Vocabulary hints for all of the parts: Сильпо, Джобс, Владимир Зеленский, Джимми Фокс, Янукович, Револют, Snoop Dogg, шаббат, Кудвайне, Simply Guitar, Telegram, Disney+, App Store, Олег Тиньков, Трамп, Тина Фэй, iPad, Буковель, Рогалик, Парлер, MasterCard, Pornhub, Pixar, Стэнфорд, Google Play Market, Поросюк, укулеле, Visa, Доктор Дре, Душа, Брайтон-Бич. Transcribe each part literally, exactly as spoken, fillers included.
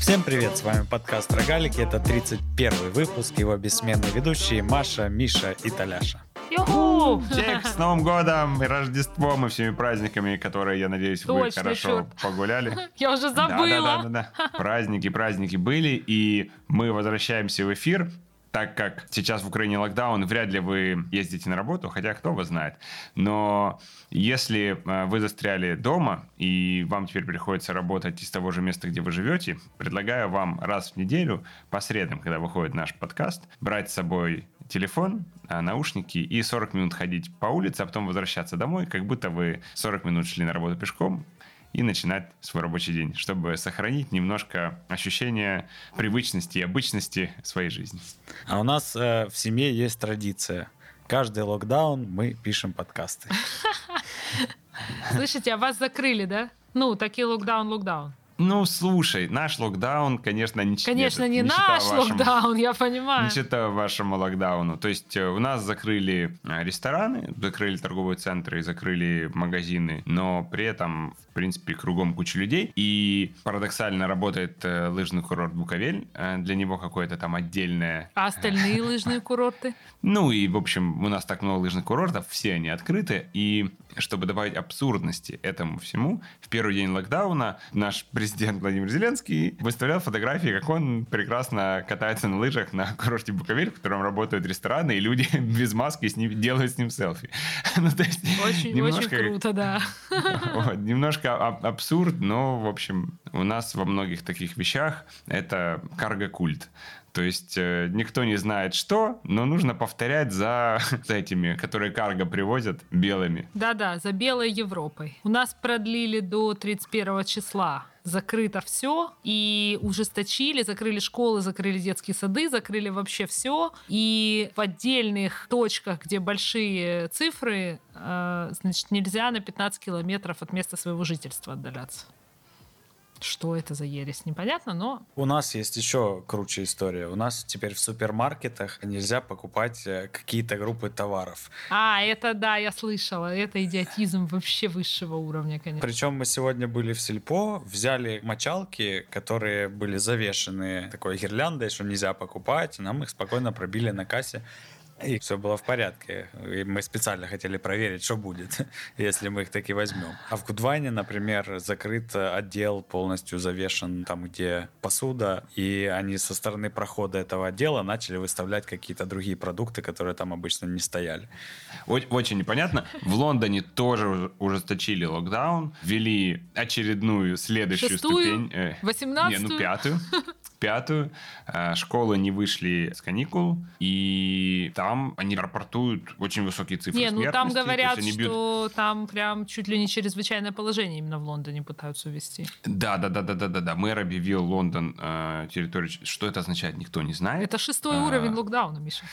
Всем привет, с вами подкаст «Рогалик», это тридцать первый выпуск, его бессменные ведущие Маша, Миша и Толяша. Ю-ху! Всех с Новым годом, Рождеством и всеми праздниками, которые, я надеюсь, вы Точно, хорошо черт. Погуляли. Я уже забыла. Да, да, да, да, да. Праздники, праздники были, и мы возвращаемся в эфир. Так как сейчас в Украине локдаун, вряд ли вы ездите на работу, хотя кто вас знает. Но если вы застряли дома, и вам теперь приходится работать из того же места, где вы живете, предлагаю вам раз в неделю, по средам, когда выходит наш подкаст, брать с собой телефон, наушники и сорок минут ходить по улице, а потом возвращаться домой, как будто вы сорок минут шли на работу пешком, и начинать свой рабочий день, чтобы сохранить немножко ощущение привычности и обычности своей жизни. А у нас э, в семье есть традиция. Каждый локдаун мы пишем подкасты. Слышите, а вас закрыли, да? Ну, такие локдаун, локдаун. Ну, слушай, наш локдаун, конечно, не читал. Конечно, не, не наш вашему, локдаун, я понимаю. Не читал вашему локдауну. То есть у нас закрыли рестораны, закрыли торговые центры, закрыли магазины, но при этом, в принципе, кругом куча людей. И парадоксально работает лыжный курорт Буковель. Для него какое-то там отдельное... А остальные лыжные курорты? Ну и, в общем, у нас так много лыжных курортов, все они открыты. И чтобы добавить абсурдности этому всему, в первый день локдауна наш президент Президент Владимир Зеленский выставлял фотографии, как он прекрасно катается на лыжах на курорте Буковель, в котором работают рестораны, и люди без маски с ним, делают с ним селфи. Ну, то есть, очень, немножко, очень круто, да. Вот, немножко аб- абсурд, но, в общем, у нас во многих таких вещах это карго-культ. То есть э, никто не знает что, но нужно повторять за, за этими, которые карго привозят, белыми. Да-да, за белой Европой. У нас продлили до тридцать первого числа. Закрыто все, и ужесточили, закрыли школы, закрыли детские сады, закрыли вообще все. И в отдельных точках, где большие цифры, э, значит, нельзя на пятнадцать километров от места своего жительства отдаляться. Что это за ересь, непонятно, но... У нас есть еще круче история. У нас теперь в супермаркетах нельзя покупать какие-то группы товаров. А, это да, я слышала. Это идиотизм вообще высшего уровня, конечно. Причем мы сегодня были в Сильпо, взяли мочалки, которые были завешены такой гирляндой, что нельзя покупать. Нам их спокойно пробили на кассе. И все было в порядке. И мы специально хотели проверить, что будет, если мы их таки возьмем. А в Кудвайне, например, закрыт отдел, полностью завешен там, где посуда. И они со стороны прохода этого отдела начали выставлять какие-то другие продукты, которые там обычно не стояли. Очень непонятно. В Лондоне тоже ужесточили локдаун. Ввели очередную, следующую Шестую, ступень. Восемнадцатую. Не, ну пятую. Пятую. Школы не вышли с каникул. И там они рапортуют очень высокие цифры смертности. Не, ну там говорят, что бьют... там прям чуть ли не чрезвычайное положение именно в Лондоне пытаются ввести. Да, да, да, да, да, да, да. Мэр объявил Лондон э, территорию. Что это означает, никто не знает. Это шестой а... уровень локдауна, Миша.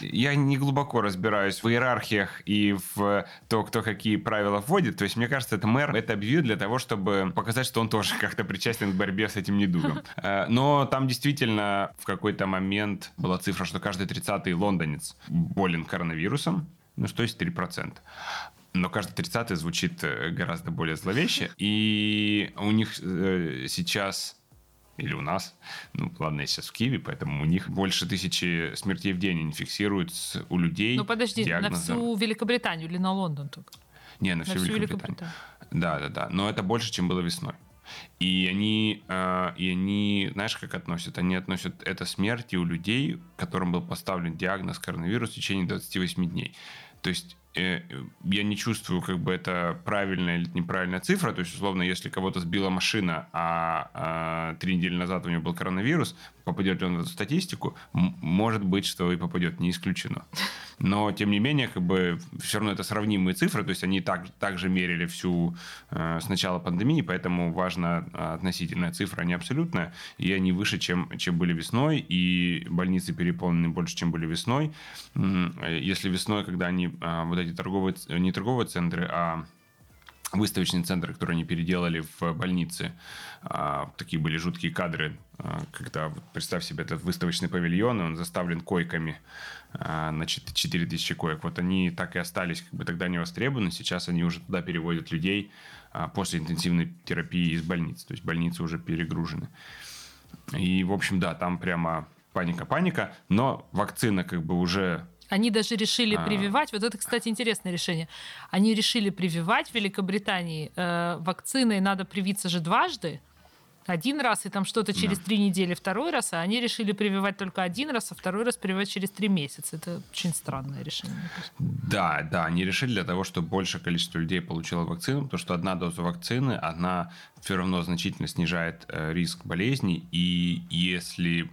Я не глубоко разбираюсь в иерархиях и в то, кто какие правила вводит. То есть, мне кажется, это мэр это объявил для того, чтобы показать, что он тоже как-то причастен к борьбе с этим недугом. Но там действительно в какой-то момент была цифра, что каждый тридцатый лондонец болен коронавирусом, ну что есть три процента. Но каждый тридцатый звучит гораздо более зловеще. И у них э, сейчас, или у нас, ну ладно, я сейчас в Киеве, поэтому у них больше тысячи смертей в день они фиксируют у людей. Ну подожди, диагнозом... на всю Великобританию или на Лондон только? Не, на всю, на всю Великобританию. Да-да-да, но это больше, чем было весной. И они, э, и они, знаешь, как относят? Они относят это смерти у людей, которым был поставлен диагноз коронавирус в течение двадцати восьми дней. То есть э, я не чувствую, как бы это правильная или неправильная цифра. То есть, условно, если кого-то сбила машина, а э, три недели назад у него был коронавирус, попадет ли он в эту статистику? М- может быть, что и попадет, не исключено. Но, тем не менее, как бы, все равно это сравнимые цифры, то есть они так, так же мерили всю э, с начала пандемии, поэтому важна относительная цифра, а не абсолютная, и они выше, чем, чем были весной, и больницы переполнены больше, чем были весной. Если весной, когда они э, вот эти торговые, не торговые центры, а выставочные центры, которые они переделали в больнице, э, такие были жуткие кадры, когда, представь себе, этот выставочный павильон, он заставлен койками, значит, четыре тысячи коек. Вот они так и остались, как бы тогда не востребованы. Сейчас они уже туда переводят людей после интенсивной терапии из больниц. То есть больницы уже перегружены. И, в общем, да, там прямо паника-паника, но вакцина как бы уже... Они даже решили а... прививать, вот это, кстати, интересное решение, они решили прививать в Великобритании э, вакциной, надо привиться же дважды, один раз, и там что-то через да. три недели второй раз, а они решили прививать только один раз, а второй раз прививать через три месяца. Это очень странное решение. Да, да, они решили для того, чтобы большее количество людей получило вакцину, потому что одна доза вакцины, она все равно значительно снижает риск болезни, и если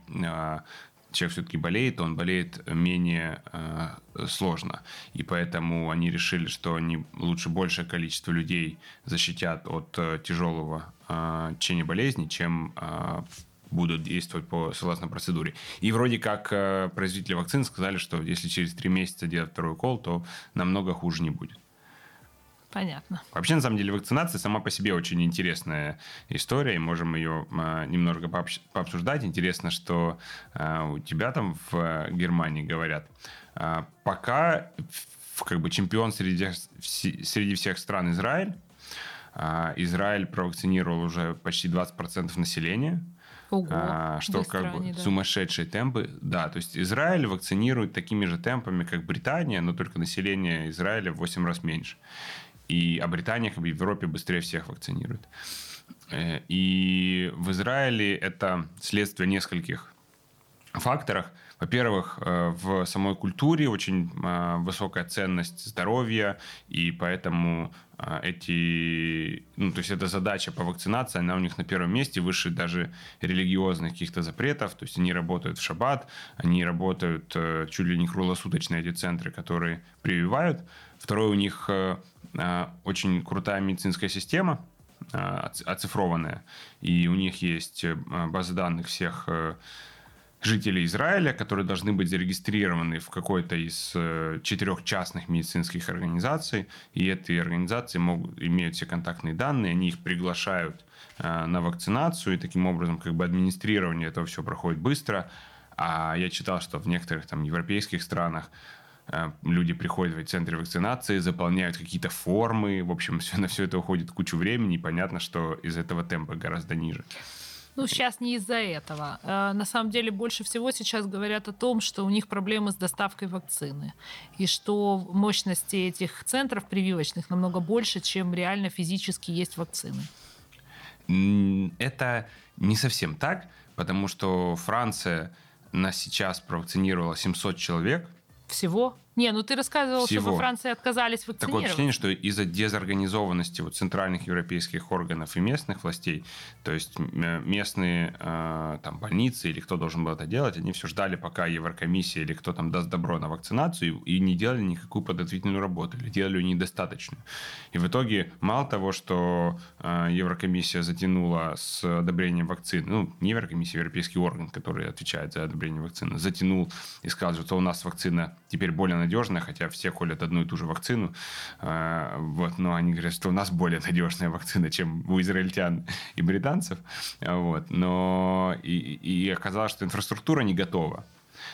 человек все-таки болеет, то он болеет менее э, сложно. И поэтому они решили, что они лучше большее количество людей защитят от э, тяжелого э, течения болезни, чем э, будут действовать по, согласно процедуре. И вроде как э, производители вакцин сказали, что если через три месяца делать второй укол, то намного хуже не будет. Понятно. Вообще, на самом деле, вакцинация сама по себе очень интересная история, и можем ее а, немножко пообщ- пообсуждать. Интересно, что а, у тебя там в а, Германии говорят. А, пока в, как бы, чемпион среди, в, среди всех стран Израиль. А, Израиль провакцинировал уже почти двадцать процентов населения. Ого, а, что как бы да. сумасшедшие темпы. Да, то есть Израиль вакцинирует такими же темпами, как Британия, но только население Израиля в восемь раз меньше. И, а Британия как бы, в Европе быстрее всех вакцинирует. И в Израиле это следствие нескольких факторов. Во-первых, в самой культуре очень высокая ценность здоровья, и поэтому эти, ну, то есть эта задача по вакцинации, она у них на первом месте, выше даже религиозных каких-то запретов, то есть они работают в шаббат, они работают чуть ли не круглосуточно, эти центры, которые прививают. Второе, у них очень крутая медицинская система, оцифрованная, и у них есть базы данных всех жителей Израиля, которые должны быть зарегистрированы в какой-то из четырех частных медицинских организаций, и эти организации могут, имеют все контактные данные, они их приглашают на вакцинацию, и таким образом как бы администрирование этого все проходит быстро. А я читал, что в некоторых там европейских странах люди приходят в эти центры вакцинации, заполняют какие-то формы, в общем, все, на все это уходит кучу времени, и понятно, что из этого темпа гораздо ниже. Ну, сейчас не из-за этого. На самом деле, больше всего сейчас говорят о том, что у них проблемы с доставкой вакцины, и что мощности этих центров прививочных намного больше, чем реально физически есть вакцины. Это не совсем так, потому что Франция на сейчас провакцинировала семьсот человек. Всего? Не, ну ты рассказывал, Всего. что во Франции отказались вакцинировать. Такое впечатление, что из-за дезорганизованности вот центральных европейских органов и местных властей, то есть местные там, больницы или кто должен был это делать, они все ждали, пока Еврокомиссия или кто там даст добро на вакцинацию, и не делали никакую подготовительную работу, или делали недостаточную. И в итоге, мало того, что Еврокомиссия затянула с одобрением вакцины, ну, не Еврокомиссия, а Европейский орган, который отвечает за одобрение вакцины, затянул и сказал, что у нас вакцина теперь более надежная, хотя все колят одну и ту же вакцину. Вот, но они говорят, что у нас более надежная вакцина, чем у израильтян и британцев. Вот, но и, и оказалось, что инфраструктура не готова.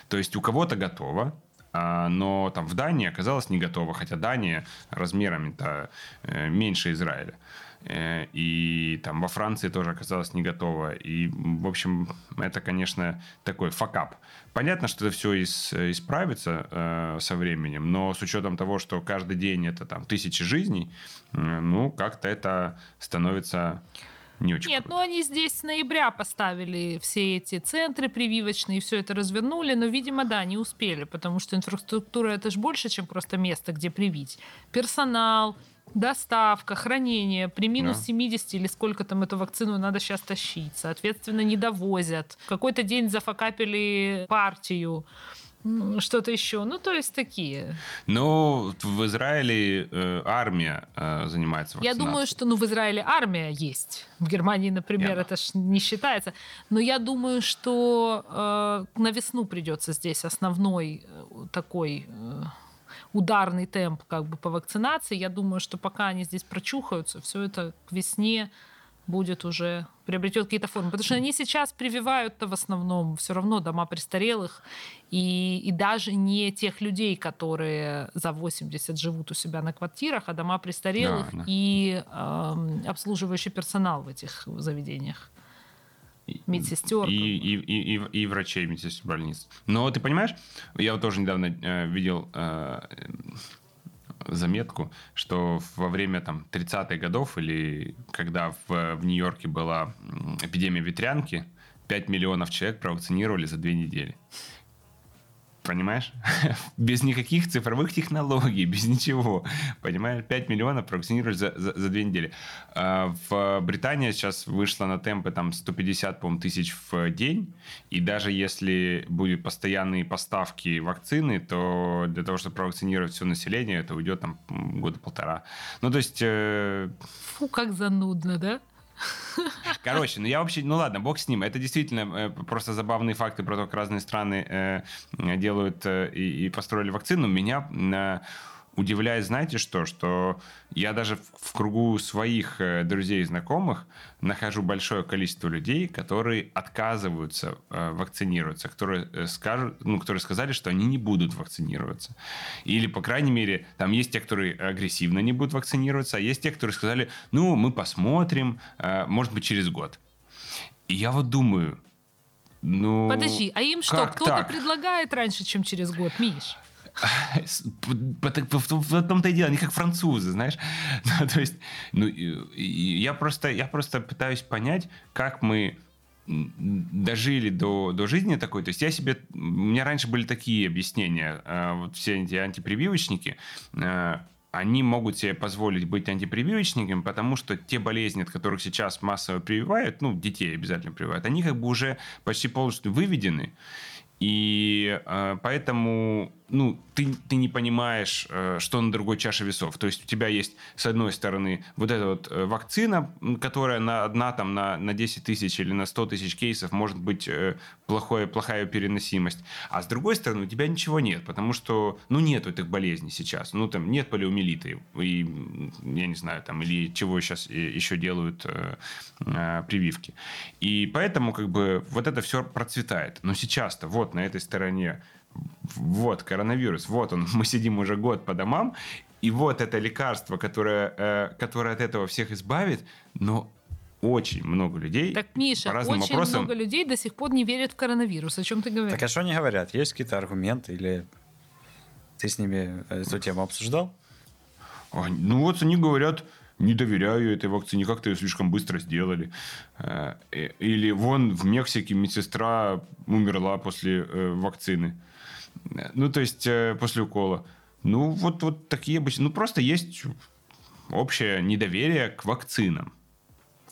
То есть у кого-то готова, но там в Дании оказалось не готова, хотя Дания размерами-то меньше Израиля. И там во Франции тоже оказалось не готово. И, в общем, это, конечно, такой факап. Понятно, что это все исправится э, со временем, но с учетом того, что каждый день это там тысячи жизней, э, ну, как-то это становится... Не очень Нет, круто. Ну они здесь с ноября поставили все эти центры прививочные, все это развернули, но, видимо, да, не успели, потому что инфраструктура это ж больше, чем просто место, где привить. Персонал, доставка, хранение, при минус да. семьдесят или сколько там эту вакцину надо сейчас тащить, соответственно, не довозят. В какой-то день зафакапили партию. Что-то еще. Ну, то есть такие. Ну, в Израиле э, армия э, занимается вакцинацией. Я думаю, что ну, в Израиле армия есть. В Германии, например, yeah. это ж не считается. Но я думаю, что э, на весну придется здесь основной э, такой... Э, ударный темп как бы по вакцинации. Я думаю, что пока они здесь прочухаются, все это к весне будет уже, приобретет какие-то формы. Потому что они сейчас прививают-то в основном все равно дома престарелых и, и даже не тех людей, которые за восемьдесят живут у себя на квартирах, а дома престарелых да, да. и э, обслуживающий персонал в этих заведениях. медсестер. И, и, и, и, и врачей, медсестер больниц. Но ты понимаешь, я вот тоже недавно э, видел э, заметку, что во время там, тридцатых годов, или когда в, в Нью-Йорке была эпидемия ветрянки, пять миллионов человек провакцинировали за две недели. Понимаешь? Без никаких цифровых технологий, без ничего. Понимаешь? пять миллионов провакцинировали за, за, за две недели. В Британии сейчас вышла на темпы там, сто пятьдесят по-моему, тысяч в день. И даже если будут постоянные поставки вакцины, то для того, чтобы провакцинировать все население, это уйдет там, года полтора. Ну, то есть... Э... Фу, как занудно, да? Короче, ну я вообще, ну ладно, бог с ним. Это действительно э, просто забавные факты про то, как разные страны э, делают э, и, и построили вакцину. Меня э, удивляет, знаете что, что я даже в, в кругу своих э, друзей и знакомых нахожу большое количество людей, которые отказываются э, вакцинироваться, которые, э, скажут, ну, которые сказали, что они не будут вакцинироваться. Или, по крайней мере, там есть те, которые агрессивно не будут вакцинироваться, а есть те, которые сказали, ну, мы посмотрим, э, может быть, через год. И я вот думаю, ну... Подожди, а им что, кто-то так предлагает раньше, чем через год, Миш? В том-то и дело, они как французы, знаешь. Ну, то есть, ну, я, просто, я просто пытаюсь понять, как мы дожили до, до жизни такой. То есть я себе... У меня раньше были такие объяснения. Вот все эти антипрививочники, они могут себе позволить быть антипрививочниками, потому что те болезни, от которых сейчас массово прививают, ну, детей обязательно прививают, они как бы уже почти полностью выведены. И э, поэтому ну, ты, ты не понимаешь, э, что на другой чаше весов. То есть у тебя есть, с одной стороны, вот эта вот вакцина, которая на, одна там, на, на десять тысяч или на сто тысяч кейсов может быть э, плохое, плохая переносимость. А с другой стороны, у тебя ничего нет, потому что ну, нет этих болезней сейчас. Ну, там нет полиомиелита, и, я не знаю, там, или чего сейчас еще делают э, э, прививки. И поэтому как бы, вот это все процветает. Но сейчас-то вот на этой стороне вот коронавирус, вот он, мы сидим уже год по домам, и вот это лекарство, которое, э, которое от этого всех избавит, но очень много людей так, Миша, по разным вопросам... Так, Миша, очень много людей до сих пор не верят в коронавирус, о чем ты говоришь? Так, а что они говорят? Есть какие-то аргументы, или ты с ними эту тему обсуждал? А, ну вот они говорят... Не доверяю этой вакцине, как-то ее слишком быстро сделали. Или вон в Мексике медсестра умерла после вакцины. Ну, то есть, после укола. Ну, вот, вот такие обычные. Ну, просто есть общее недоверие к вакцинам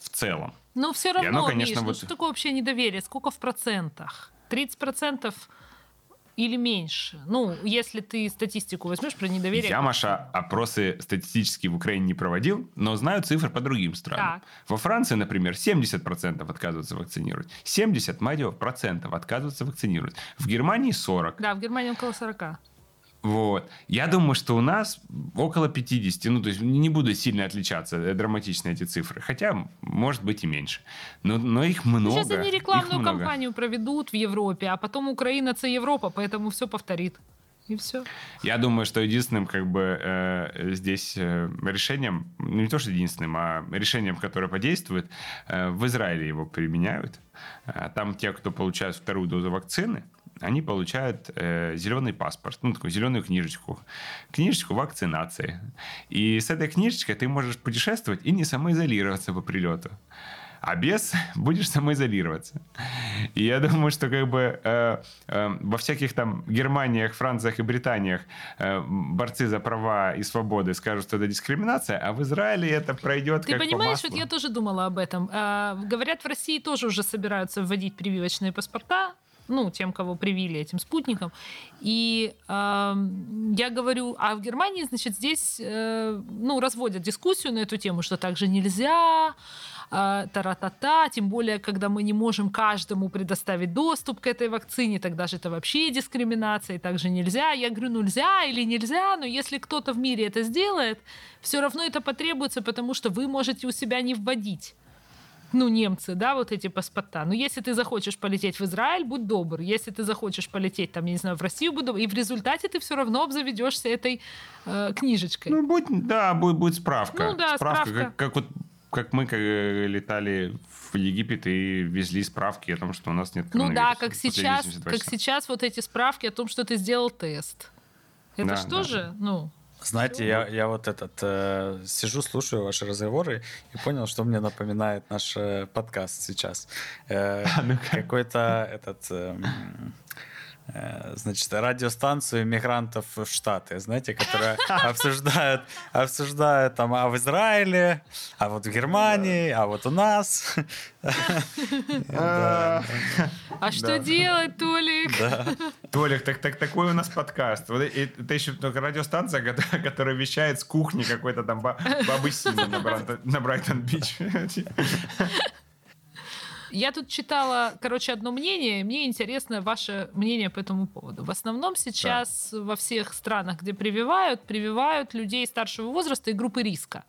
в целом. Но все равно, оно, конечно, Миш, вот... ну, что такое общее недоверие? Сколько в процентах? тридцать процентов... Или меньше. Ну, если ты статистику возьмешь про недоверие... Я, Маша, опросы статистические в Украине не проводил, но знаю цифры по другим странам. Так. Во Франции, например, семьдесят процентов отказываются вакцинировать. семьдесят, мать его, процентов отказываются вакцинировать. В Германии сорок. Да, в Германии около сорок. Вот. Я думаю, что у нас около пятьдесят. Ну, то есть, не буду сильно отличаться драматично эти цифры. Хотя, может быть, и меньше. Но, но их много. Сейчас они рекламную кампанию проведут в Европе, а потом Украина – це Европа, поэтому все повторит. И все. Я думаю, что единственным как бы э, здесь э, решением, ну, не то, что единственным, а решением, которое подействует, э, в Израиле его применяют. Э, там те, кто получает вторую дозу вакцины, они получают э, зеленый паспорт, ну, такую зеленую книжечку, книжечку вакцинации. И с этой книжечкой ты можешь путешествовать и не самоизолироваться по прилету. А без будешь самоизолироваться. И я думаю, что как бы э, э, во всяких там Германиях, Франциях и Британиях э, борцы за права и свободы скажут, что это дискриминация, а в Израиле это пройдет ты как по маслу. Ты понимаешь, вот я тоже думала об этом. Э, говорят, в России тоже уже собираются вводить прививочные паспорта, ну, тем, кого привили этим спутником. И э, я говорю, а в Германии, значит, здесь, э, ну, разводят дискуссию на эту тему, что так же нельзя, э, тара-та-та, тем более, когда мы не можем каждому предоставить доступ к этой вакцине, тогда же это вообще дискриминация, и так же нельзя. Я говорю, ну, нельзя или нельзя, но если кто-то в мире это сделает, все равно это потребуется, потому что вы можете у себя не вводить. Ну, немцы, да, вот эти паспорта. Но если ты захочешь полететь в Израиль, будь добр. Если ты захочешь полететь, там, я не знаю, в Россию, будь добр. И в результате ты все равно обзаведешься этой э, книжечкой. Ну, будь, да, будет, будет справка. Ну, да, справка. справка. Как, как вот как мы летали в Египет и везли справки о том, что у нас нет коронавируса. Ну да, как сейчас, как сейчас вот эти справки о том, что ты сделал тест. Это да, же да. тоже, ну... Знаете, я, я вот этот э, сижу, слушаю ваши разговоры и понял, что мне напоминает наш э, подкаст сейчас. Э, какой-то этот... Э, значит, радиостанцию мигрантов в Штаты, знаете, которые обсуждают, обсуждают там, а в Израиле, а вот в Германии, а вот у нас. А что делать, Толик? Толик, так такой у нас подкаст. Это еще радиостанция, которая вещает с кухни какой-то там бабы Сины на Брайтон-Бич. Я тут читала, короче, одно мнение. Мне интересно ваше мнение по этому поводу. В основном сейчас да. во всех странах, где прививают, прививают людей старшего возраста и группы риска.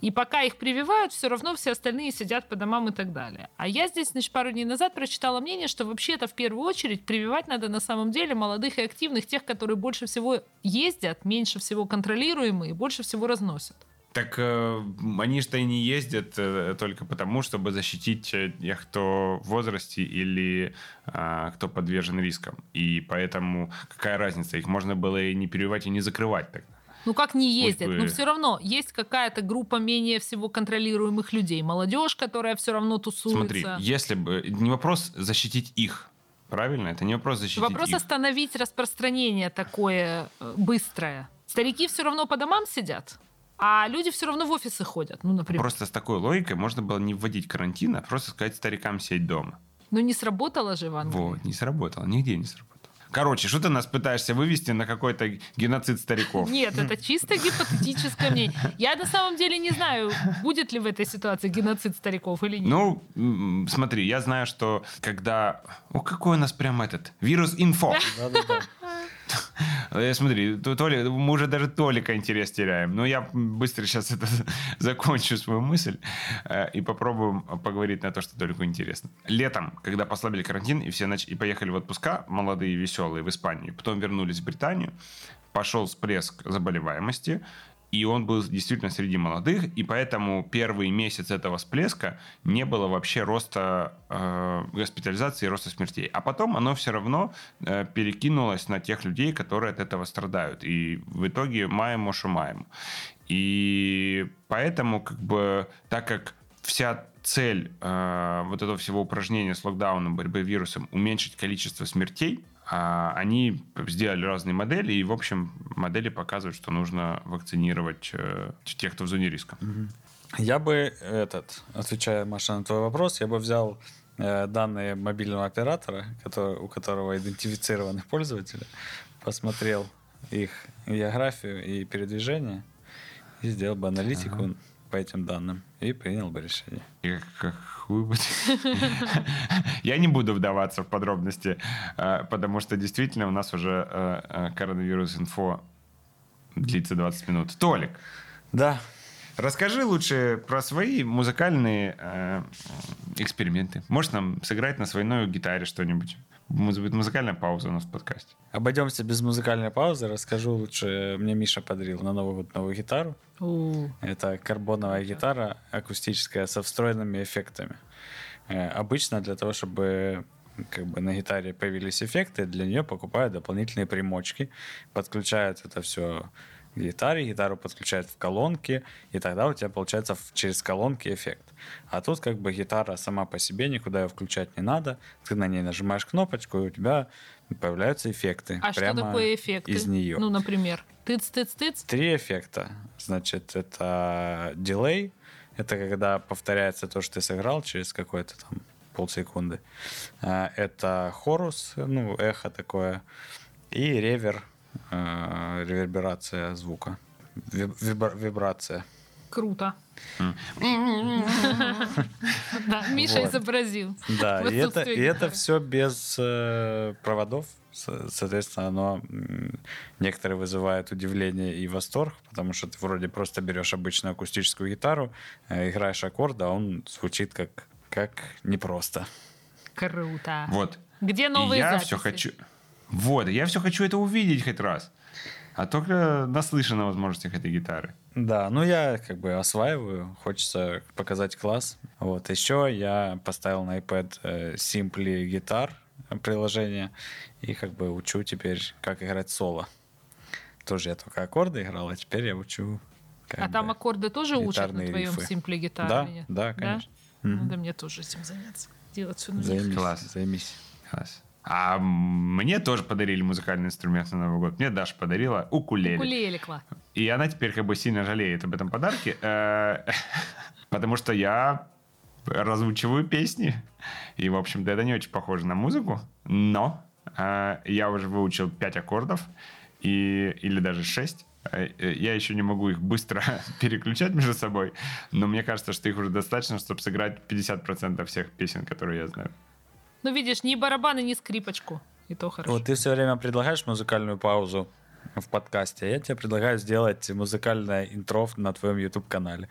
И пока их прививают, все равно все остальные сидят по домам и так далее. А я здесь, значит, пару дней назад прочитала мнение, что вообще-то в первую очередь прививать надо на самом деле молодых и активных, тех, которые больше всего ездят, меньше всего контролируемые, больше всего разносят. Так э, они что и не ездят э, только потому, чтобы защитить тех, кто в возрасте или э, кто подвержен рискам. И поэтому какая разница? Их можно было и не перевивать, и не закрывать тогда. Ну как не ездят? Бы... Но все равно есть какая-то группа менее всего контролируемых людей. Молодежь, которая все равно тусуется. Смотри, если бы... Не вопрос защитить их. Правильно? Это не вопрос защитить вопрос их. Вопрос остановить распространение такое быстрое. Старики все равно по домам сидят. А люди все равно в офисы ходят, ну, например. Просто с такой логикой можно было не вводить карантин, а просто сказать старикам сидеть дома. Ну, не сработало же в Англии. Вот, не сработало, нигде не сработало. Короче, что ты нас пытаешься вывести на какой-то геноцид стариков? Нет, это чисто гипотетическое мнение. Я на самом деле не знаю, будет ли в этой ситуации геноцид стариков или нет. Ну, смотри, я знаю, что когда... О, какой у нас прям этот... Вирус-инфо. Да-да-да. Смотри, Толик, мы уже даже Толика интерес теряем. Но я быстро сейчас это закончу свою мысль и попробуем поговорить на то, что Толику интересно. Летом, когда послабили карантин и все нач... и поехали в отпуска, молодые, веселые, в Испанию, потом вернулись в Британию, пошел всплеск заболеваемости, и он был действительно среди молодых, и поэтому первый месяц этого всплеска не было вообще роста э, госпитализации и роста смертей. А потом оно все равно э, перекинулось на тех людей, которые от этого страдают. И в итоге маемо шумаемо. И поэтому, как бы, так как вся цель э, вот этого всего упражнения с локдауном, борьбы с вирусом, уменьшить количество смертей, они сделали разные модели, и, в общем, модели показывают, что нужно вакцинировать тех, кто в зоне риска. Я бы, этот, отвечая, Маша, на твой вопрос, я бы взял э, данные мобильного оператора, который, у которого идентифицированы пользователи, посмотрел их географию и передвижение, и сделал бы аналитику ага. по этим данным, и принял бы решение. И как... Я не буду вдаваться в подробности, потому что действительно у нас уже коронавирус-инфо длится двадцать минут. Толик, да. Расскажи лучше про свои музыкальные эксперименты. Можешь нам сыграть на своей новой гитаре что-нибудь? Будет музыкальная пауза у нас в подкасте. Обойдемся без музыкальной паузы. Расскажу лучше. Мне Миша подарил на Новый год новую гитару. У-у-у. Это карбоновая гитара, акустическая, со встроенными эффектами. Э, обычно для того, чтобы как бы, на гитаре появились эффекты, для нее покупают дополнительные примочки, подключают это все к гитаре, гитару подключают в колонки, и тогда у тебя получается через колонки эффект. А тут как бы гитара сама по себе, никуда ее включать не надо, ты на ней нажимаешь кнопочку, и у тебя появляются эффекты. А прямо что такое эффекты? Из нее. Ну, например, тыц-тыц-тыц? Три эффекта. Значит, это дилей, это когда повторяется то, что ты сыграл через какое-то там полсекунды. Это хорус, ну, эхо такое, и ревер. Реверберация звука. Вибра- вибрация. Круто. Да, Миша изобразил. Да, и это все без проводов. Соответственно, оно некоторые вызывает удивление и восторг, потому что ты вроде просто берешь обычную акустическую гитару, играешь аккорд, а он звучит как, как непросто. Круто. Вот. Где новые записи? Я все хочу... Вот, я все хочу это увидеть хоть раз. А только наслышан о возможностях этой гитары. Да, ну я как бы осваиваю, хочется показать класс. Вот, еще я поставил на iPad Simply Guitar приложение и как бы учу теперь, как играть соло. Тоже я только аккорды играл, а теперь я учу. А бы, там аккорды тоже учат на твоем рифы. Simply Guitar? Да, или? Да, конечно. Да? Mm-hmm. Надо мне тоже этим заняться. Делать все на них. Класс, займись. Класс. А мне тоже подарили музыкальный инструмент на Новый год. Мне Даша подарила укулеле. Укулеле, класс. И она теперь как бы сильно жалеет об этом подарке, потому что я разучиваю песни. И, в общем-то, это не очень похоже на музыку. Но я уже выучил пять аккордов, или даже шесть. Я еще не могу их быстро переключать между собой, но мне кажется, что их уже достаточно, чтобы сыграть пятьдесят процентов всех песен, которые я знаю. Ну, видишь, ни барабаны, ни скрипочку. И то хорошо. Вот ты все время предлагаешь музыкальную паузу в подкасте, а я тебе предлагаю сделать музыкальное интро на твоем YouTube-канале.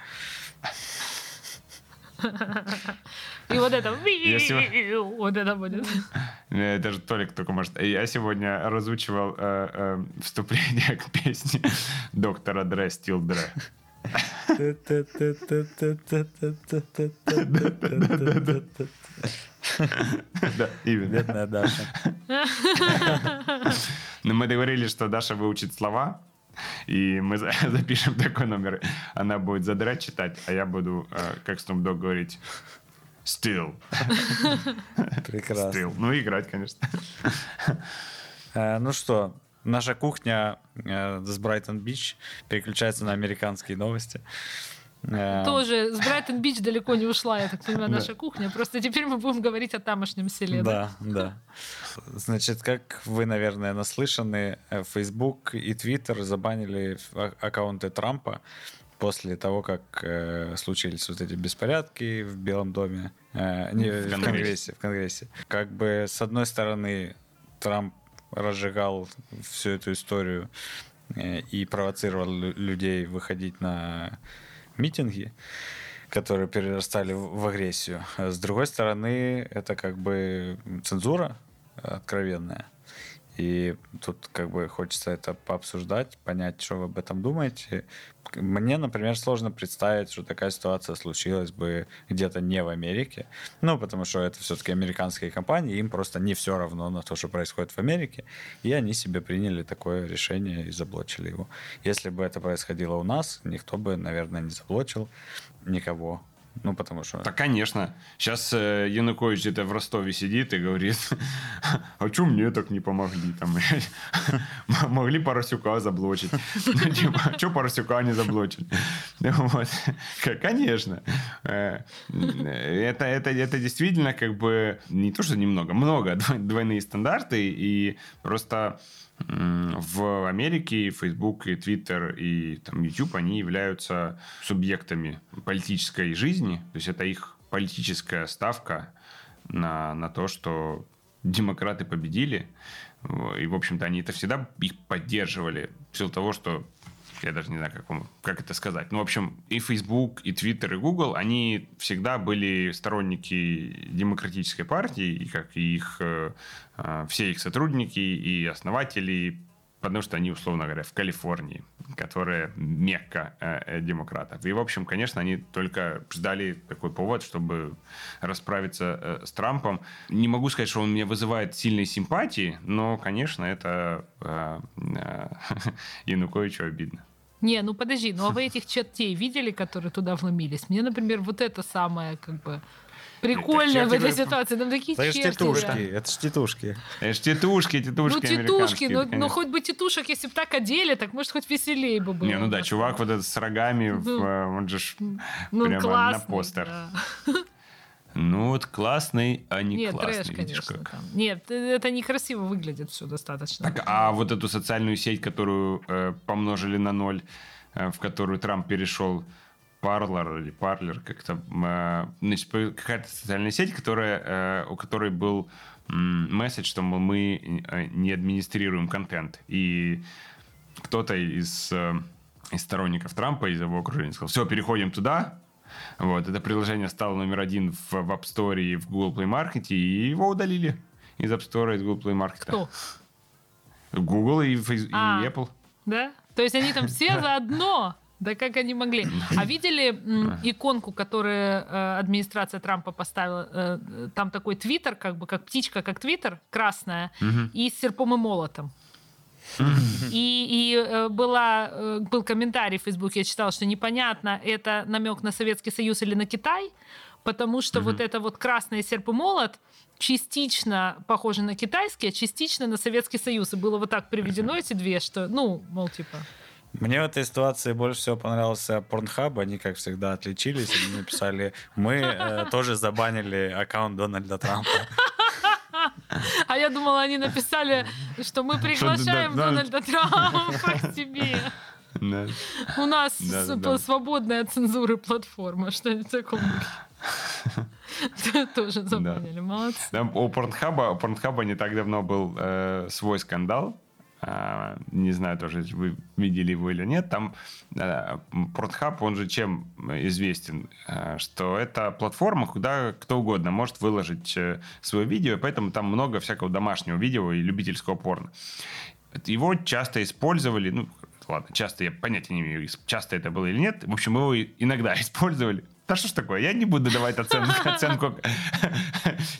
И вот это... Вот это будет. Это же Толик только может. Я сегодня разучивал вступление к песне Доктора Дре «Still D R E». Да, именно. Бедная Даша. Но мы договорились, что Даша выучит слова, и мы запишем такой номер. Она будет задрать читать, а я буду, как Snoop Dogg, говорить «Still». Прекрасно. Still. Ну и играть, конечно. Ну что, наша кухня с Брайтон-Бич переключается на американские новости. Тоже с Брайтон-Бич далеко не ушла, я так понимаю, наша кухня. Просто теперь мы будем говорить о тамошнем селе. Да, да. Значит, как вы, наверное, наслышаны, Facebook и Twitter забанили аккаунты Трампа после того, как случились вот эти беспорядки в Белом доме, не, в Конгрессе, в Конгрессе. Как бы, с одной стороны, Трамп разжигал всю эту историю и провоцировал людей выходить на митинги, которые перерастали в агрессию. С другой стороны, это как бы цензура откровенная. И тут как бы хочется это пообсуждать, понять, что вы об этом думаете. Мне, например, сложно представить, что такая ситуация случилась бы где-то не в Америке. Ну, потому что это все-таки американские компании, им просто не все равно на то, что происходит в Америке. И они себе приняли такое решение и заблочили его. Если бы это происходило у нас, никто бы, наверное, не заблочил никого. Ну, потому что... Да, конечно. Сейчас э, Янукович где-то в Ростове сидит и говорит, а чё мне так не помогли? Там, могли Поросюка заблочить. Ну, типа, а чё Поросюка не заблочили? Вот. Конечно. Это, это, это действительно как бы не то, что немного, много двойные стандарты. И просто в Америке Facebook и Twitter и там, YouTube, они являются субъектами политической жизни. То есть, это их политическая ставка на, на то, что демократы победили. И, в общем-то, они это всегда их поддерживали. В силу того, что... Я даже не знаю, как, вам, как это сказать. Ну, в общем, и Facebook, и Twitter, и Google, они всегда были сторонники демократической партии, и как и их, все их сотрудники и основатели, потому что они, условно говоря, в Калифорнии, которая мекка демократов. И, в общем, конечно, они только ждали такой повод, чтобы расправиться с Трампом. Не могу сказать, что он меня вызывает сильные симпатии, но, конечно, это Януковичу обидно. Не, ну подожди, ну а вы этих чертей видели, которые туда вломились? Мне, например, вот это самое, как бы, прикольное в этой ситуации. Там такие черти. Это ж тетушки, это ж тетушки. Это ж тетушки, тетушки американские. Ну, тетушки, ну хоть бы тетушек, если бы так одели, так, может, хоть веселее бы было. Не, ну да, чувак вот этот с рогами, он же прямо на постер. Ну, вот классный, а не Нет, классный. Трэш, видишь, конечно, как. Нет, это некрасиво выглядит все достаточно. Так, а вот эту социальную сеть, которую э, помножили на ноль, э, в которую Трамп перешел, Парлер или Парлер, как-то, э, значит, какая-то социальная сеть, которая, э, у которой был э, месседж, что мол, мы э, не администрируем контент. И кто-то из, э, из сторонников Трампа, из его окружения сказал, все, переходим туда. Вот, это приложение стало номер один в, в App Store и в Google Play Market, и его удалили из App Store и из Google Play Market. Кто? Google и, и а, Apple. да? То есть они там все заодно. Да как они могли? А видели м, иконку, которую э, администрация Трампа поставила? Э, там такой твиттер, как бы, как птичка, как твиттер, красная, угу. и с серпом и молотом. Угу. И, и была, был комментарий в Фейсбуке, я читала, что непонятно, это намек на Советский Союз или на Китай, потому что угу. вот это вот красный серп и молот частично похоже на китайский, а частично на Советский Союз. И было вот так приведено угу. эти две, что, ну, мол, типа... Мне в этой ситуации больше всего понравился Pornhub. Они, как всегда, отличились. Они написали, мы э, тоже забанили аккаунт Дональда Трампа. А я думала, они написали, что мы приглашаем Дональда Трампа к тебе. У нас свободная от цензуры платформа. Что-нибудь такое. Тоже забанили, молодцы. У Pornhub не так давно был свой скандал. Не знаю тоже, вы видели его или нет. Там Pornhub, он же чем известен? Что это платформа, куда кто угодно может выложить свое видео, поэтому там много всякого домашнего видео и любительского порно. Его часто использовали, ну ладно, часто я понятия не имею, часто это было или нет. В общем, его иногда использовали. Да что ж такое, я не буду давать оценку, оценку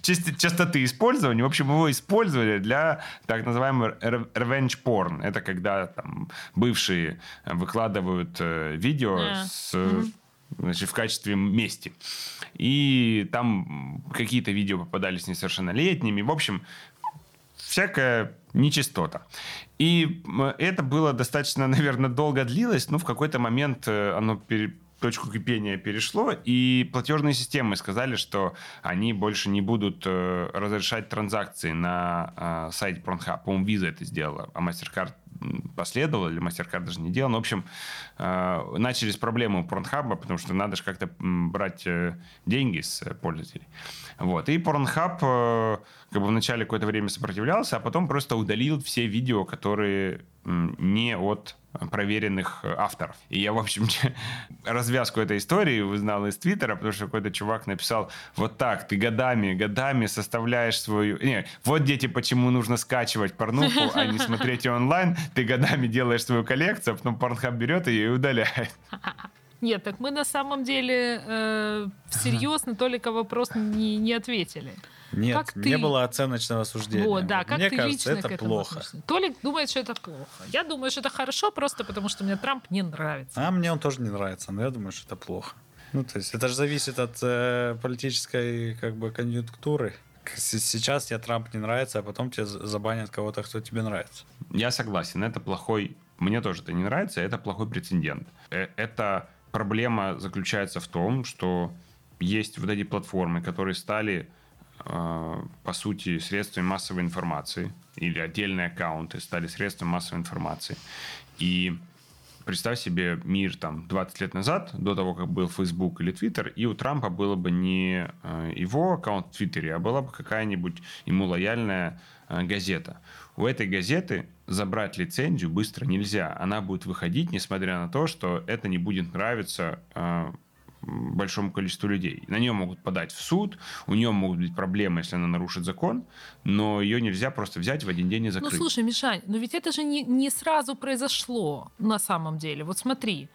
частоты использования. В общем, его использовали для так называемого revenge porn. Это когда там, бывшие выкладывают э, видео yeah. с, mm-hmm. значит, в качестве мести. И там какие-то видео попадались несовершеннолетними. В общем, всякая нечистота. И это было достаточно, наверное, долго длилось, но в какой-то момент оно пере... точку кипения перешло, и платежные системы сказали, что они больше не будут э, разрешать транзакции на э, сайте Pornhub. По-моему, Visa это сделала, а MasterCard последовала, или MasterCard даже не делала. Но, в общем, э, начались проблемы у Pornhub, потому что надо же как-то брать э, деньги с э, пользователей. Вот. И Pornhub э, как бы вначале какое-то время сопротивлялся, а потом просто удалил все видео, которые э, не от... проверенных авторов. И я, в общем, развязку этой истории узнал из Твиттера, потому что какой-то чувак написал: вот так, ты годами, годами составляешь свою... Не, вот, дети, почему нужно скачивать порнуху, а не смотреть ее онлайн. Ты годами делаешь свою коллекцию, а потом Pornhub берет ее и удаляет. Нет, так мы на самом деле э, всерьез на Толика вопрос не, не ответили. Нет, как не ты... было оценочного суждения. Вот, да, как мне ты кажется, лично это плохо. Относишься? Толик думает, что это плохо. Я думаю, что это хорошо, просто потому что мне Трамп не нравится. А мне он тоже не нравится, но я думаю, что это плохо. Ну, то есть это же зависит от э, политической, как бы, конъюнктуры. Сейчас тебе Трамп не нравится, а потом тебе забанят кого-то, кто тебе нравится. Я согласен, это плохой... Мне тоже это не нравится, это плохой прецедент. Это... Проблема заключается в том, что есть вот эти платформы, которые стали, э, по сути, средствами массовой информации, или отдельные аккаунты стали средствами массовой информации. И представь себе мир там, двадцать лет назад, до того, как был Facebook или Twitter, и у Трампа было бы не э, его аккаунт в Твиттере, а была бы какая-нибудь ему лояльная э, газета. У этой газеты забрать лицензию быстро нельзя. Она будет выходить, несмотря на то, что это не будет нравиться э, большому количеству людей. На нее могут подать в суд, у нее могут быть проблемы, если она нарушит закон, но ее нельзя просто взять в один день и закрыть. Ну, слушай, Мишань, но ведь это же не, не сразу произошло на самом деле. Вот смотри,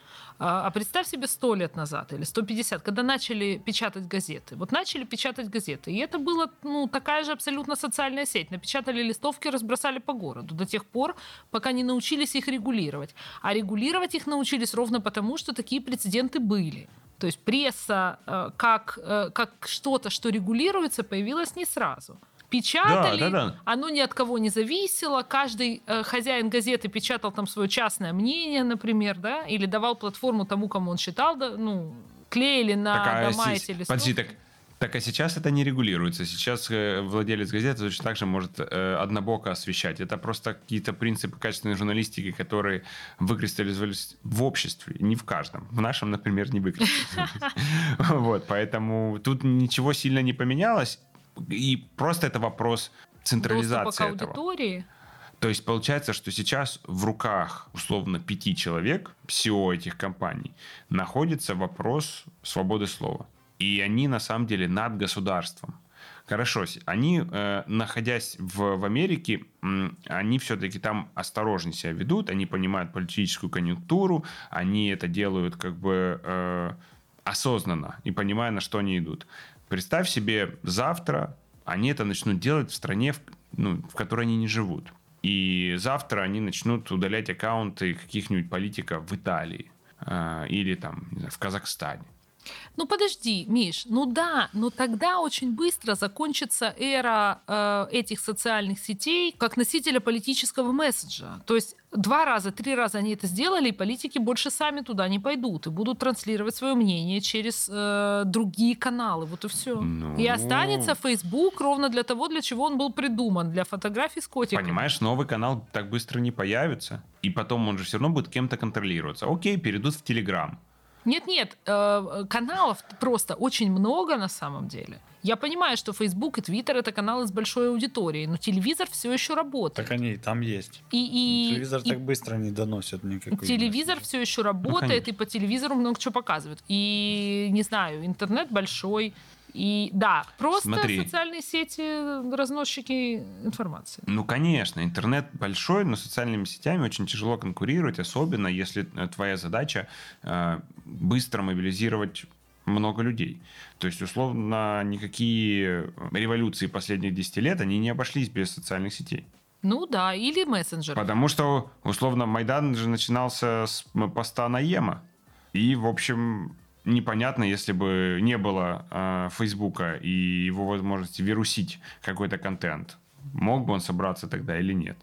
а представь себе сто лет назад или сто пятьдесят, когда начали печатать газеты. Вот начали печатать газеты, и это была ну, такая же абсолютно социальная сеть. Напечатали листовки, разбросали по городу до тех пор, пока не научились их регулировать. А регулировать их научились ровно потому, что такие прецеденты были. То есть пресса как, как что-то, что регулируется, появилась не сразу. Печатали, да, да, да. Оно ни от кого не зависело, каждый э, хозяин газеты печатал там свое частное мнение, например, да, или давал платформу тому, кому он считал, да, ну, клеили на так, дома а эти листовки. Подожди, так, так а сейчас это не регулируется, сейчас э, владелец газеты точно так же может э, однобоко освещать, это просто какие-то принципы качественной журналистики, которые выкристаллизовались в обществе, не в каждом, в нашем, например, не выкристаллизовались, вот, поэтому тут ничего сильно не поменялось. И просто это вопрос централизации этого. Доступа к аудитории. То есть получается, что сейчас в руках условно пяти человек, си и о этих компаний, находится вопрос свободы слова. И они на самом деле над государством. Хорошо, они, находясь в, в Америке, они все-таки там осторожнее себя ведут, они понимают политическую конъюнктуру, они это делают как бы э, осознанно и понимая, на что они идут. Представь себе, завтра они это начнут делать в стране, в, ну, в которой они не живут. И завтра они начнут удалять аккаунты каких-нибудь политиков в Италии э, или там, не знаю, в Казахстане. Ну, подожди, Миш, ну да, но тогда очень быстро закончится эра э, этих социальных сетей как носителя политического месседжа. То есть два раза, три раза они это сделали, и политики больше сами туда не пойдут и будут транслировать свое мнение через э, другие каналы. Вот и все. Ну... И останется Facebook ровно для того, для чего он был придуман, для фотографий с котиком. Понимаешь, новый канал так быстро не появится, и потом он же все равно будет кем-то контролироваться. Окей, перейдут в Telegram. Нет-нет, каналов просто очень много на самом деле. Я понимаю, что Facebook и Twitter — это каналы с большой аудиторией, но телевизор все еще работает. Так они и там есть. И, и, телевизор и, так быстро не доносят никакой. Телевизор вещи. Все еще работает, ну, и по телевизору много чего показывают. И, не знаю, интернет большой. И да, просто Смотри. социальные сети — разносчики информации. Ну, конечно, интернет большой, но с социальными сетями очень тяжело конкурировать, особенно если твоя задача э, быстро мобилизировать много людей. То есть, условно, никакие революции последних десяти лет, они не обошлись без социальных сетей. Ну да, или мессенджеров. Потому что, условно, Майдан же начинался с поста Наема. И, в общем... непонятно, если бы не было э, Фейсбука и его возможности вирусить какой-то контент, мог бы он собраться тогда или нет.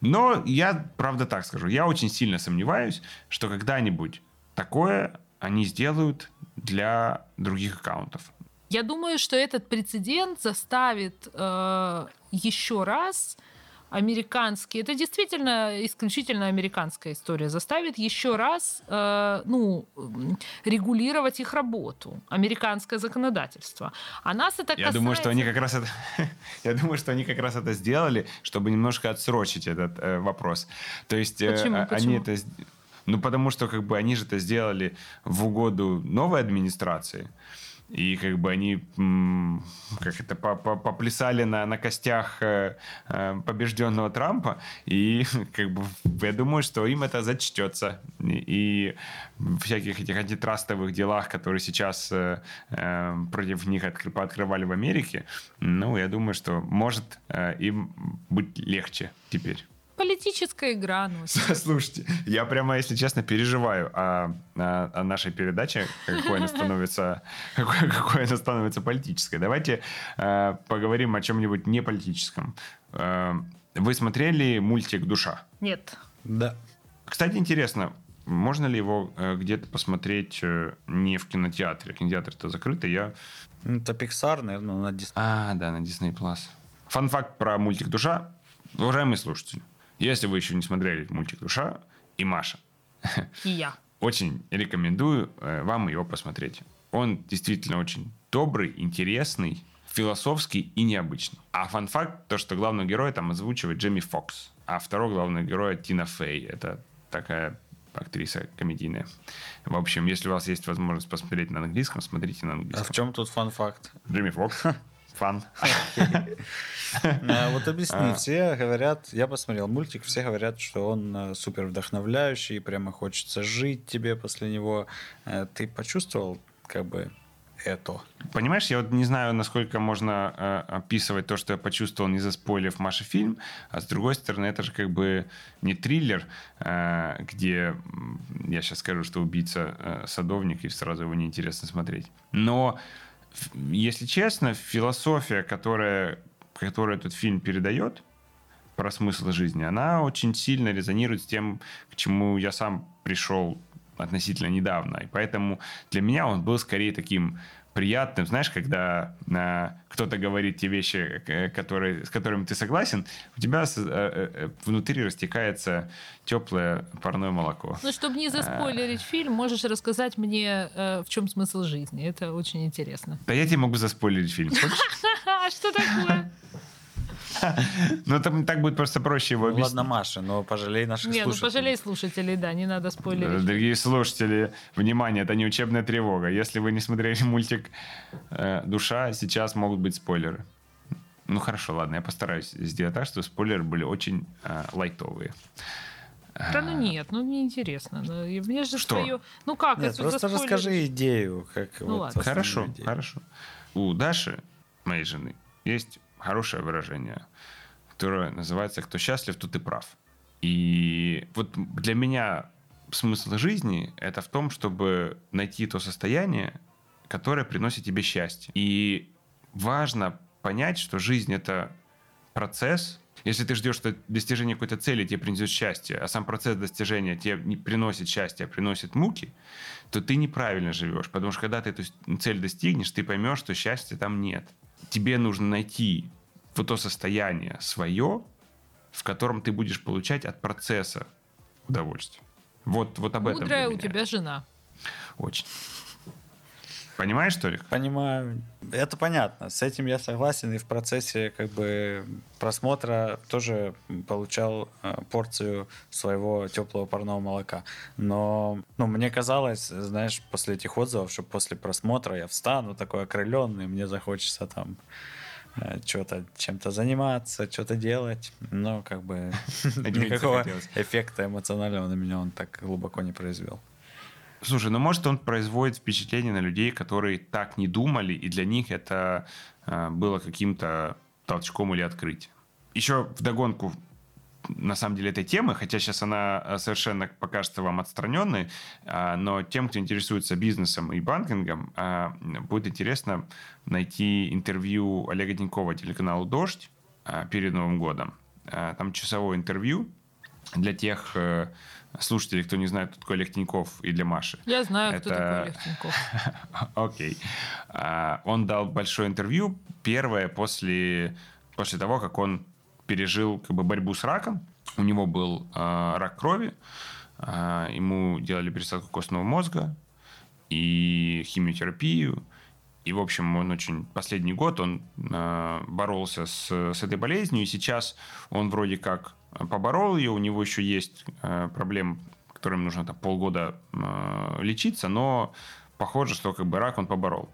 Но я, правда, так скажу, я очень сильно сомневаюсь, что когда-нибудь такое они сделают для других аккаунтов. Я думаю, что этот прецедент заставит э, еще раз... американские, это действительно исключительно американская история, заставит еще раз э, ну, регулировать их работу, американское законодательство. А нас это касается... Я думаю, что они как раз это, я думаю, что они как раз это сделали, чтобы немножко отсрочить этот э, вопрос. То есть э, Почему? Почему? они это... Ну, потому что как бы они же это сделали в угоду новой администрации. И как бы они как это, поплясали на, на костях побежденного Трампа. И как бы я думаю, что им это зачтется. И в всяких этих антитрастовых делах, которые сейчас против них открывали в Америке, ну, я думаю, что может им быть легче теперь. Политическая игра. Ну. Слушайте, я прямо, если честно, переживаю о, о, о нашей передаче, какой она становится, какой, какой она становится политической. Давайте э, поговорим о чем-нибудь не политическом. Э, вы смотрели мультик «Душа»? Нет. Да. Кстати, интересно, можно ли его э, где-то посмотреть э, не в кинотеатре? Кинотеатр-то закрытый. Я... Это Pixar, наверное, на Disney+. А, да, на Disney+. Фан-факт про мультик «Душа». Уважаемые слушатели, если вы еще не смотрели мультик «Душа», и Маша, и я, очень рекомендую вам его посмотреть. Он действительно очень добрый, интересный, философский и необычный. А фан-факт, то, что главного героя там озвучивает Джимми Фокс, а второго главного героя Тина Фэй. Это такая актриса комедийная. В общем, если у вас есть возможность посмотреть на английском, смотрите на английском. А в чем тут фан-факт? Джимми Фокс. Фан. Вот объясни. Все говорят, я посмотрел мультик, все говорят, что он супер вдохновляющий, прямо хочется жить тебе после него. Ты почувствовал как бы это? Понимаешь, я вот не знаю, насколько можно описывать то, что я почувствовал, не заспойлив Маше фильм, а с другой стороны, это же как бы не триллер, где я сейчас скажу, что убийца садовник, и сразу его неинтересно смотреть. Но если честно, философия, которая, которую этот фильм передает про смысл жизни, она очень сильно резонирует с тем, к чему я сам пришел относительно недавно. И поэтому для меня он был скорее таким приятным. Знаешь, когда э, кто-то говорит те вещи, которые, с которыми ты согласен, у тебя э, внутри растекается теплое парное молоко. Ну, чтобы не заспойлерить а... фильм, можешь рассказать мне, э, в чем смысл жизни. Это очень интересно. Да я тебе могу заспойлерить фильм. Что такое? Ну, там так будет просто проще его объяснить. Ладно, Маша, но пожалей наших слушателей. Нет, ну пожалей слушателей, да, не надо спойлерить. Дорогие слушатели, внимание, это не учебная тревога. Если вы не смотрели мультик «Душа», сейчас могут быть спойлеры. Ну, хорошо, ладно, я постараюсь сделать так, что спойлеры были очень э, лайтовые. Да ну нет, ну мне интересно. Ну, я же что? Твою... Ну как? Нет, просто расскажи идею. Как ну, вот хорошо, идею. Хорошо. У Даши, моей жены, есть хорошее выражение, которое называется «Кто счастлив, тот и прав». И вот для меня смысл жизни – это в том, чтобы найти то состояние, которое приносит тебе счастье. И важно понять, что жизнь – это процесс. Если ты ждешь, что достижение какой-то цели тебе принесет счастье, а сам процесс достижения тебе не приносит счастье, а приносит муки, то ты неправильно живешь. Потому что когда ты эту цель достигнешь, ты поймешь, что счастья там нет. Тебе нужно найти вот то состояние свое, в котором ты будешь получать от процесса удовольствие. Вот, вот об этом. Мудрая у тебя жена. Очень. Понимаешь, Толик? Понимаю. Это понятно. С этим я согласен. И в процессе как бы просмотра тоже получал э, порцию своего теплого парного молока. Но ну, мне казалось, знаешь, после этих отзывов, что после просмотра я встану такой окрыленный, мне захочется там э, что-то, чем-то заниматься, что-то делать. Но как бы никакого эффекта эмоционального на меня он так глубоко не произвел. Слушай, ну может он производит впечатление на людей, которые так не думали, и для них это э, было каким-то толчком или открытием. Еще вдогонку, на самом деле, этой темы, хотя сейчас она совершенно покажется вам отстраненной, э, но тем, кто интересуется бизнесом и банкингом, э, будет интересно найти интервью Олега Тинькова телеканалу «Дождь» э, перед Новым годом. Э, там часовое интервью для тех... Э, слушатели, кто не знает, кто такой Олег Тиньков, и для Маши. Я знаю, это... кто такой Олег Тиньков. Окей. Okay. Uh, он дал большое интервью, первое после, после того, как он пережил как бы, борьбу с раком. У него был uh, рак крови, uh, ему делали пересадку костного мозга и химиотерапию. И, в общем, он очень... Последний год он uh, боролся с, с этой болезнью, и сейчас он вроде как... поборол ее, у него еще есть э, проблемы, которым нужно там, полгода э, лечиться, но похоже, что как бы рак он поборол.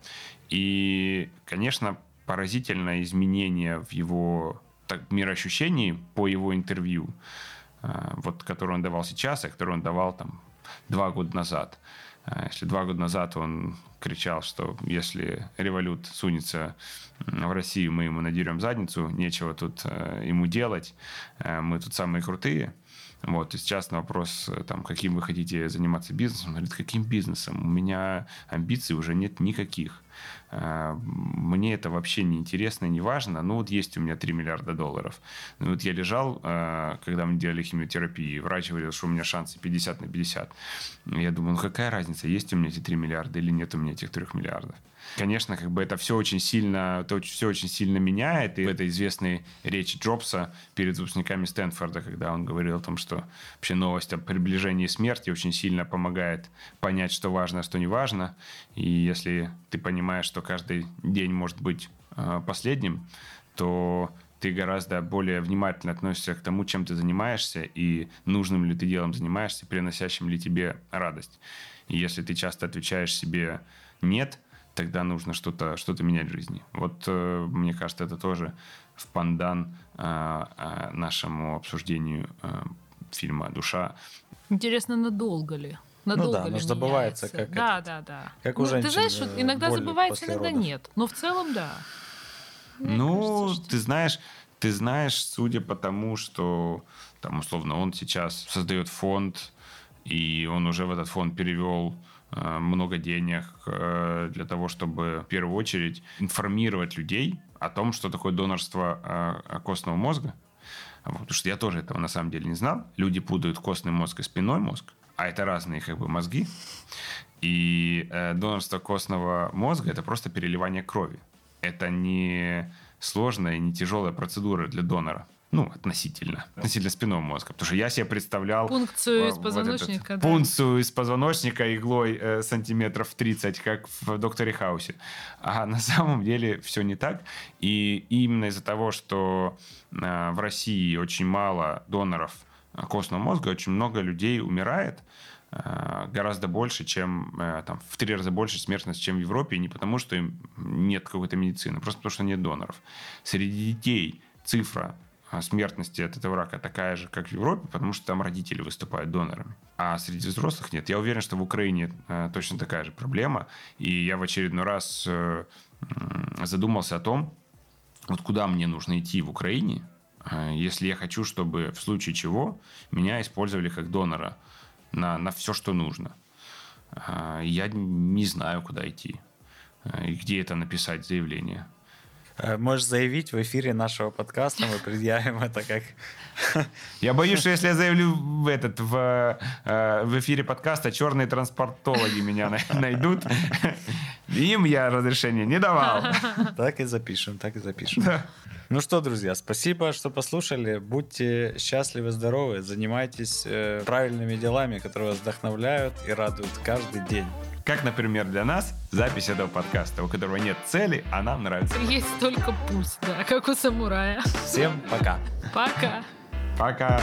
И, конечно, поразительное изменение в его так, мироощущении по его интервью, э, вот, которое он давал сейчас, и которое он давал там, два года назад. Э, если два года назад он кричал, что если револют сунется в Россию, мы ему надерем задницу, нечего тут э, ему делать, э, мы тут самые крутые. Вот. И сейчас на вопрос, там, каким вы хотите заниматься бизнесом, он говорит, каким бизнесом? У меня амбиций уже нет никаких. Э, мне это вообще не интересно, не важно. Ну вот есть у меня три миллиарда долларов. Ну, вот я лежал, э, когда мы делали химиотерапию, врач говорил, что у меня шансы пятьдесят на пятьдесят. Я думаю, ну какая разница, есть у меня эти три миллиарда или нет у меня этих трех миллиардов. Конечно, как бы это все очень сильно, это все очень сильно меняет. И в этой известной речи Джобса перед выпускниками Стэнфорда, когда он говорил о том, что вообще новость о приближении смерти очень сильно помогает понять, что важно, а что не важно. И если ты понимаешь, что каждый день может быть последним, то ты гораздо более внимательно относишься к тому, чем ты занимаешься, и нужным ли ты делом занимаешься, приносящим ли тебе радость. И если ты часто отвечаешь себе «нет», тогда нужно что-то, что-то менять в жизни. Вот, э, мне кажется, это тоже в пандан э, э, нашему обсуждению э, фильма «Душа». Интересно, надолго ли? Надолго ну да, ли но забывается, как, да, этот, да, да. как ну, у женщин. Ты знаешь, что иногда забывается, иногда родов. Нет. Но в целом, да. Мне ну, кажется, что... ты знаешь, ты знаешь, судя по тому, что, там, условно, он сейчас создает фонд, и он уже в этот фонд перевел... много денег для того, чтобы в первую очередь информировать людей о том, что такое донорство костного мозга. Потому что я тоже этого на самом деле не знал. Люди путают костный мозг и спинной мозг, а это разные как бы мозги. И донорство костного мозга – это просто переливание крови. Это не сложная и не тяжелая процедура для донора. Ну, относительно. Относительно спинного мозга. Потому что я себе представлял... Пункцию из позвоночника. Вот да. Пункцию из позвоночника иглой э, сантиметров тридцать, как в «Докторе Хаусе». А на самом деле все не так. И именно из-за того, что э, в России очень мало доноров костного мозга, очень много людей умирает гораздо больше, чем там, в три раза больше смертность, чем в Европе, и не потому, что им нет какой-то медицины, просто потому, что нет доноров. Среди детей цифра смертности от этого рака такая же, как в Европе, потому что там родители выступают донорами. А среди взрослых нет. Я уверен, что в Украине точно такая же проблема. И я в очередной раз задумался о том, вот куда мне нужно идти в Украине, если я хочу, чтобы в случае чего меня использовали как донора на, на все, что нужно. Я не знаю, куда идти и где это написать заявление. Можешь заявить в эфире нашего подкаста, мы предъявим это как... Я боюсь, что если я заявлю в, этот, в, в эфире подкаста, черные транспортологи меня найдут. Им я разрешения не давал. Так и запишем, так и запишем. Да. Ну что, друзья, спасибо, что послушали. Будьте счастливы, здоровы, занимайтесь э, правильными делами, которые вас вдохновляют и радуют каждый день. Как, например, для нас запись этого подкаста, у которого нет цели, а нам нравится. Есть только пусть, да, как у самурая. Всем пока. Пока. Пока.